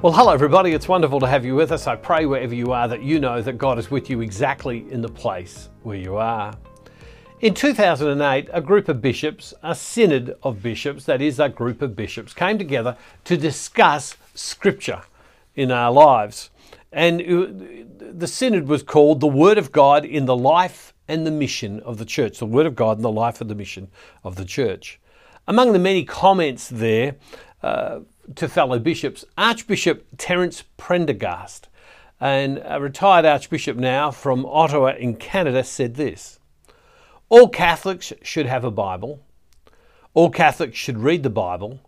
Well, hello everybody, it's wonderful to have you with us. I pray wherever you are that you know that God is with you exactly in the place where you are. In 2008, a group of bishops, a synod of bishops, that is a group of bishops, came together to discuss scripture in our lives. And the synod was called The Word of God in the Life and the Mission of the Church. The Word of God in the Life and the Mission of the Church. Among the many comments there, to fellow bishops, Archbishop Terence Prendergast, a retired archbishop now from Ottawa in Canada, said this: all Catholics should have a Bible, all Catholics should read the Bible,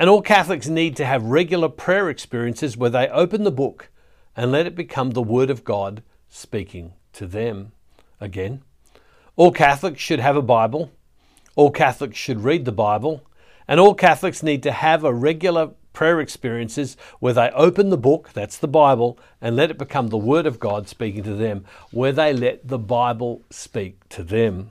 and all Catholics need to have regular prayer experiences where they open the book and let it become the Word of God speaking to them. Again, all Catholics should have a Bible, all Catholics should read the Bible, and all Catholics need to have a regular prayer experiences where they open the book, that's the Bible, and let it become the Word of God speaking to them, where they let the Bible speak to them.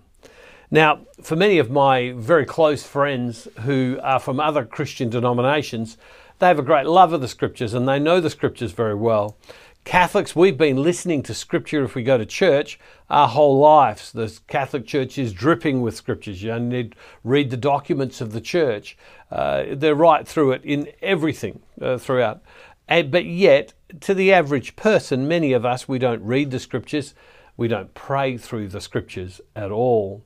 Now, for many of my very close friends who are from other Christian denominations, they have a great love of the Scriptures and they know the Scriptures very well. Catholics, we've been listening to Scripture if we go to church our whole lives. The Catholic Church is dripping with Scriptures. You only need to read the documents of the Church. They're right through it in everything throughout. But yet, to the average person, many of us, we don't read the Scriptures. We don't pray through the Scriptures at all.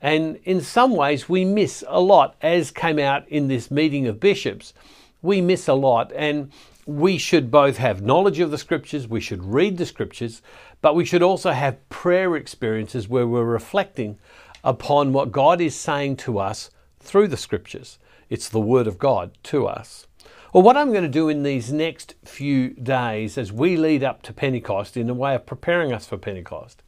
And in some ways, we miss a lot, as came out in this meeting of bishops. We miss a lot, and we should both have knowledge of the Scriptures, we should read the Scriptures, but we should also have prayer experiences where we're reflecting upon what God is saying to us through the Scriptures. It's the Word of God to us. Well, what I'm going to do in these next few days as we lead up to Pentecost, in a way of preparing us for Pentecost,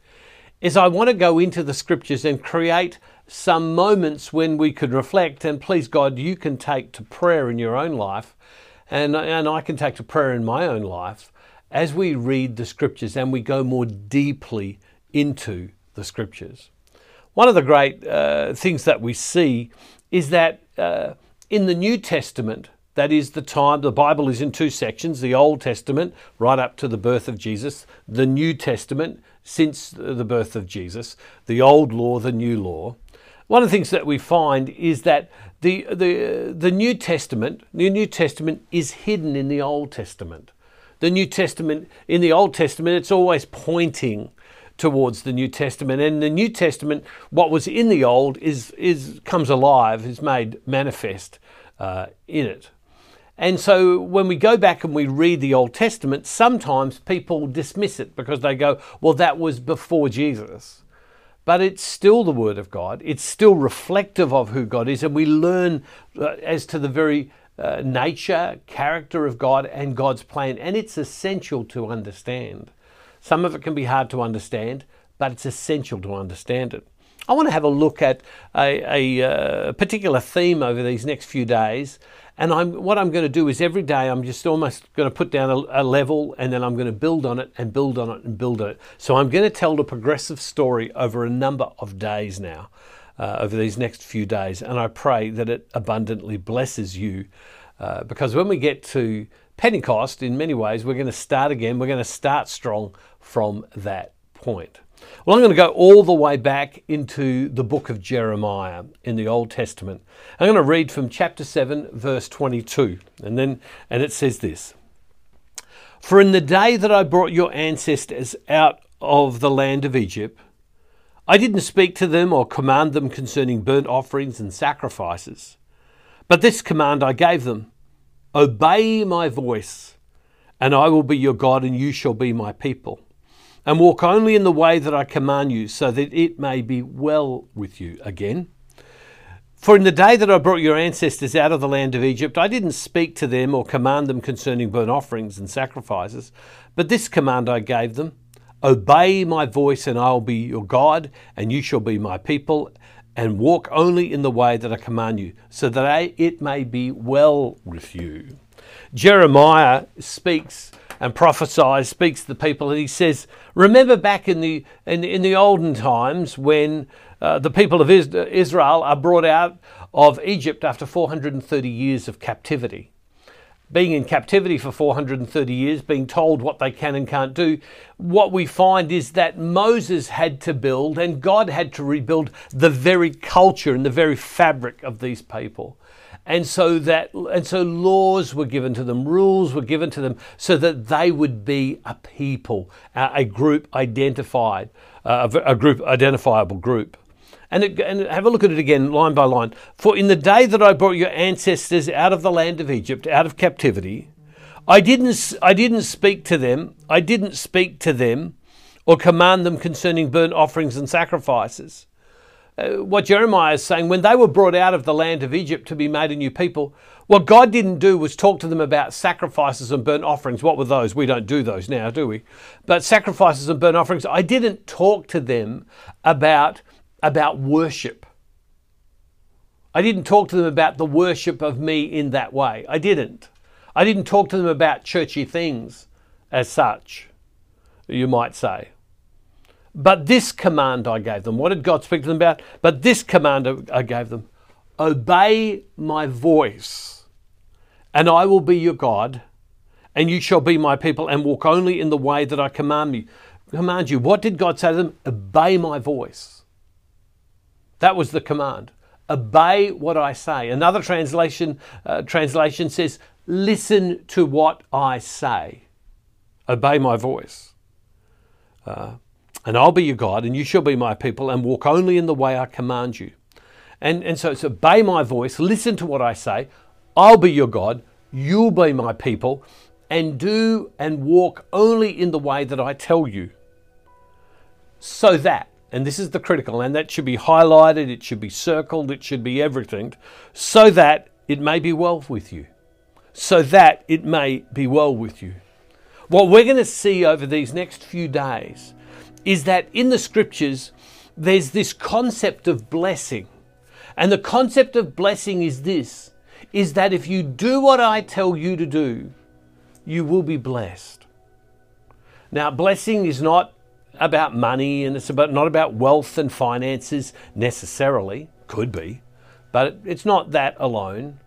is I want to go into the Scriptures and create some moments when we could reflect, and please God, you can take to prayer in your own life, and I can take to prayer in my own life as we read the Scriptures and we go more deeply into the Scriptures. One of the great things that we see is that in the New Testament, that is the time, the Bible is in two sections, the Old Testament right up to the birth of Jesus, the New Testament since the birth of Jesus, the Old Law, the New Law. One of the things that we find is that the New Testament is hidden in the Old Testament. The New Testament, in the Old Testament, it's always pointing towards the New Testament. And the New Testament, what was in the Old, comes alive, is made manifest in it. And so when we go back and we read the Old Testament, sometimes people dismiss it because they go, well, that was before Jesus. But it's still the Word of God. It's still reflective of who God is. And we learn as to the very nature, character of God and God's plan. And it's essential to understand. Some of it can be hard to understand, but it's essential to understand it. I want to have a look at a particular theme over these next few days. And what I'm going to do is every day I'm just almost going to put down a level, and then I'm going to build on it and build on it and build on it. So I'm going to tell the progressive story over a number of days now, over these next few days. And I pray that it abundantly blesses you, because when we get to Pentecost, in many ways, we're going to start again. We're going to start strong from that point. Well, I'm going to go all the way back into the book of Jeremiah in the Old Testament. I'm going to read from chapter 7, verse 22, and it says this: for in the day that I brought your ancestors out of the land of Egypt, I didn't speak to them or command them concerning burnt offerings and sacrifices, but this command I gave them: obey my voice, and I will be your God, and you shall be my people. And walk only in the way that I command you, so that it may be well with you. Again, for in the day that I brought your ancestors out of the land of Egypt, I didn't speak to them or command them concerning burnt offerings and sacrifices, but this command I gave them: obey my voice, and I will be your God, and you shall be my people, and walk only in the way that I command you, so that it may be well with you. Jeremiah speaks and prophesies, speaks to the people, and he says, remember back in the olden times when the people of Israel are brought out of Egypt after 430 years of captivity. being in captivity for 430 years, being told what they can and can't do, what we find is that Moses had to build and God had to rebuild the very culture and the very fabric of these people. And so laws were given to them, rules were given to them, so that they would be a people, a group identified, a group, identifiable group. And have a look at it again, line by line. For in the day that I brought your ancestors out of the land of Egypt, out of captivity, I didn't speak to them or command them concerning burnt offerings and sacrifices. What Jeremiah is saying, when they were brought out of the land of Egypt to be made a new people, what God didn't do was talk to them about sacrifices and burnt offerings. What were those? We don't do those now, do we? But sacrifices and burnt offerings, I didn't talk to them about worship. I didn't talk to them about the worship of me in that way. I didn't talk to them about churchy things as such, you might say. But this command I gave them. What did God speak to them about? But this command I gave them. Obey my voice, and I will be your God, and you shall be my people, and walk only in the way that I command you. What did God say to them? Obey my voice. That was the command. Obey what I say. Another translation says, listen to what I say. Obey my voice. And I'll be your God, and you shall be my people, and walk only in the way I command you. And so it's obey my voice, listen to what I say. I'll be your God, you'll be my people, and do and walk only in the way that I tell you. So that. And this is the critical, and that should be highlighted, it should be circled, it should be everything, so that it may be well with you. So that it may be well with you. What we're going to see over these next few days is that in the scriptures, there's this concept of blessing. And the concept of blessing is this, is that if you do what I tell you to do, you will be blessed. Now, blessing is not about money, and it's about not about wealth and finances necessarily, could be, but it's not that alone.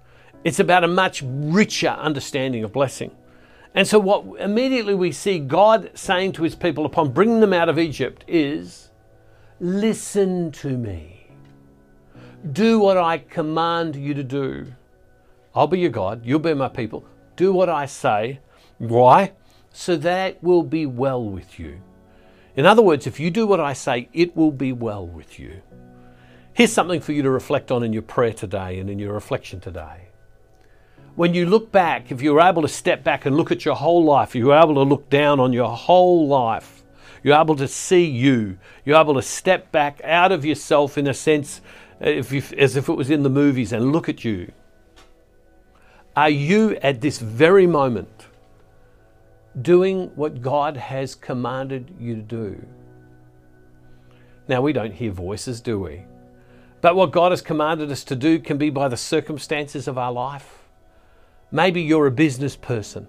It's about a much richer understanding of blessing. And so what immediately we see God saying to his people upon bringing them out of Egypt is, listen to me. Do what I command you to do. I'll be your God, you'll be my people. Do what I say. Why? So that it will be well with you. In other words, if you do what I say, it will be well with you. Here's something for you to reflect on in your prayer today and in your reflection today. When you look back, if you were able to step back and look at your whole life, you were able to look down on your whole life, you're able to see you, you're able to step back out of yourself in a sense, as if it was in the movies, and look at you. Are you at this very moment doing what God has commanded you to do? Now, we don't hear voices, do we? But what God has commanded us to do can be by the circumstances of our life. Maybe you're a business person.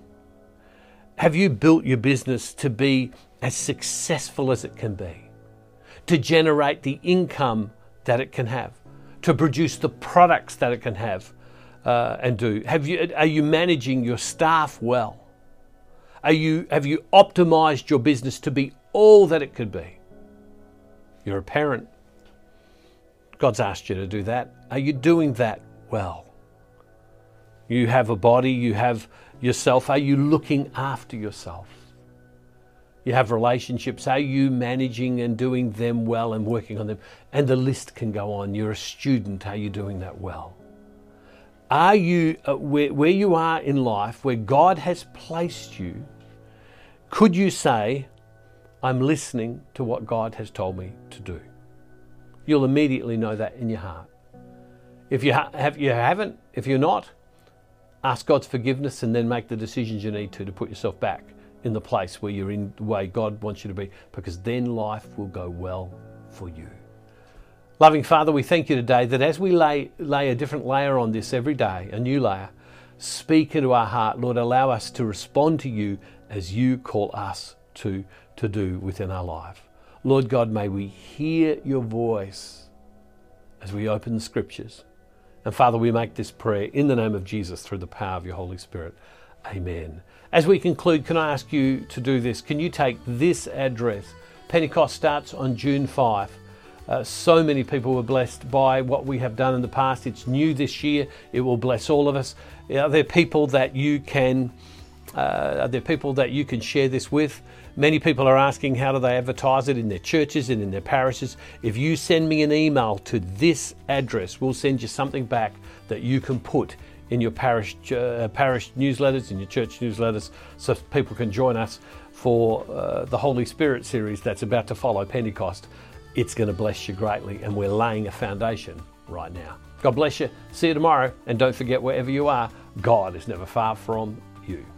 Have you built your business to be as successful as it can be? To generate the income that it can have? To produce the products that it can have and do? Are you managing your staff well? Have you optimized your business to be all that it could be? You're a parent. God's asked you to do that. Are you doing that well? You have a body, you have yourself. Are you looking after yourself? You have relationships. Are you managing and doing them well and working on them? And the list can go on. You're a student. Are you doing that well? Are you where you are in life, where God has placed you? Could you say, I'm listening to what God has told me to do? You'll immediately know that in your heart. If you haven't, if you're not, ask God's forgiveness and then make the decisions you need to put yourself back in the place where you're in, the way God wants you to be, because then life will go well for you. Loving Father, we thank you today that as we lay a different layer on this every day, a new layer, speak into our heart, Lord, allow us to respond to you as you call us to do within our life. Lord God, may we hear your voice as we open the scriptures. And Father, we make this prayer in the name of Jesus through the power of your Holy Spirit. Amen. As we conclude, can I ask you to do this? Can you take this address? Pentecost starts on June 5. So many people were blessed by what we have done in the past. It's new this year. It will bless all of us. Are there people that you can share this with? Many people are asking, how do they advertise it in their churches and in their parishes? If you send me an email to this address, we'll send you something back that you can put in your parish newsletters, in your church newsletters, so people can join us for the Holy Spirit series that's about to follow Pentecost. It's going to bless you greatly, and we're laying a foundation right now. God bless you. See you tomorrow, and don't forget, wherever you are, God is never far from you.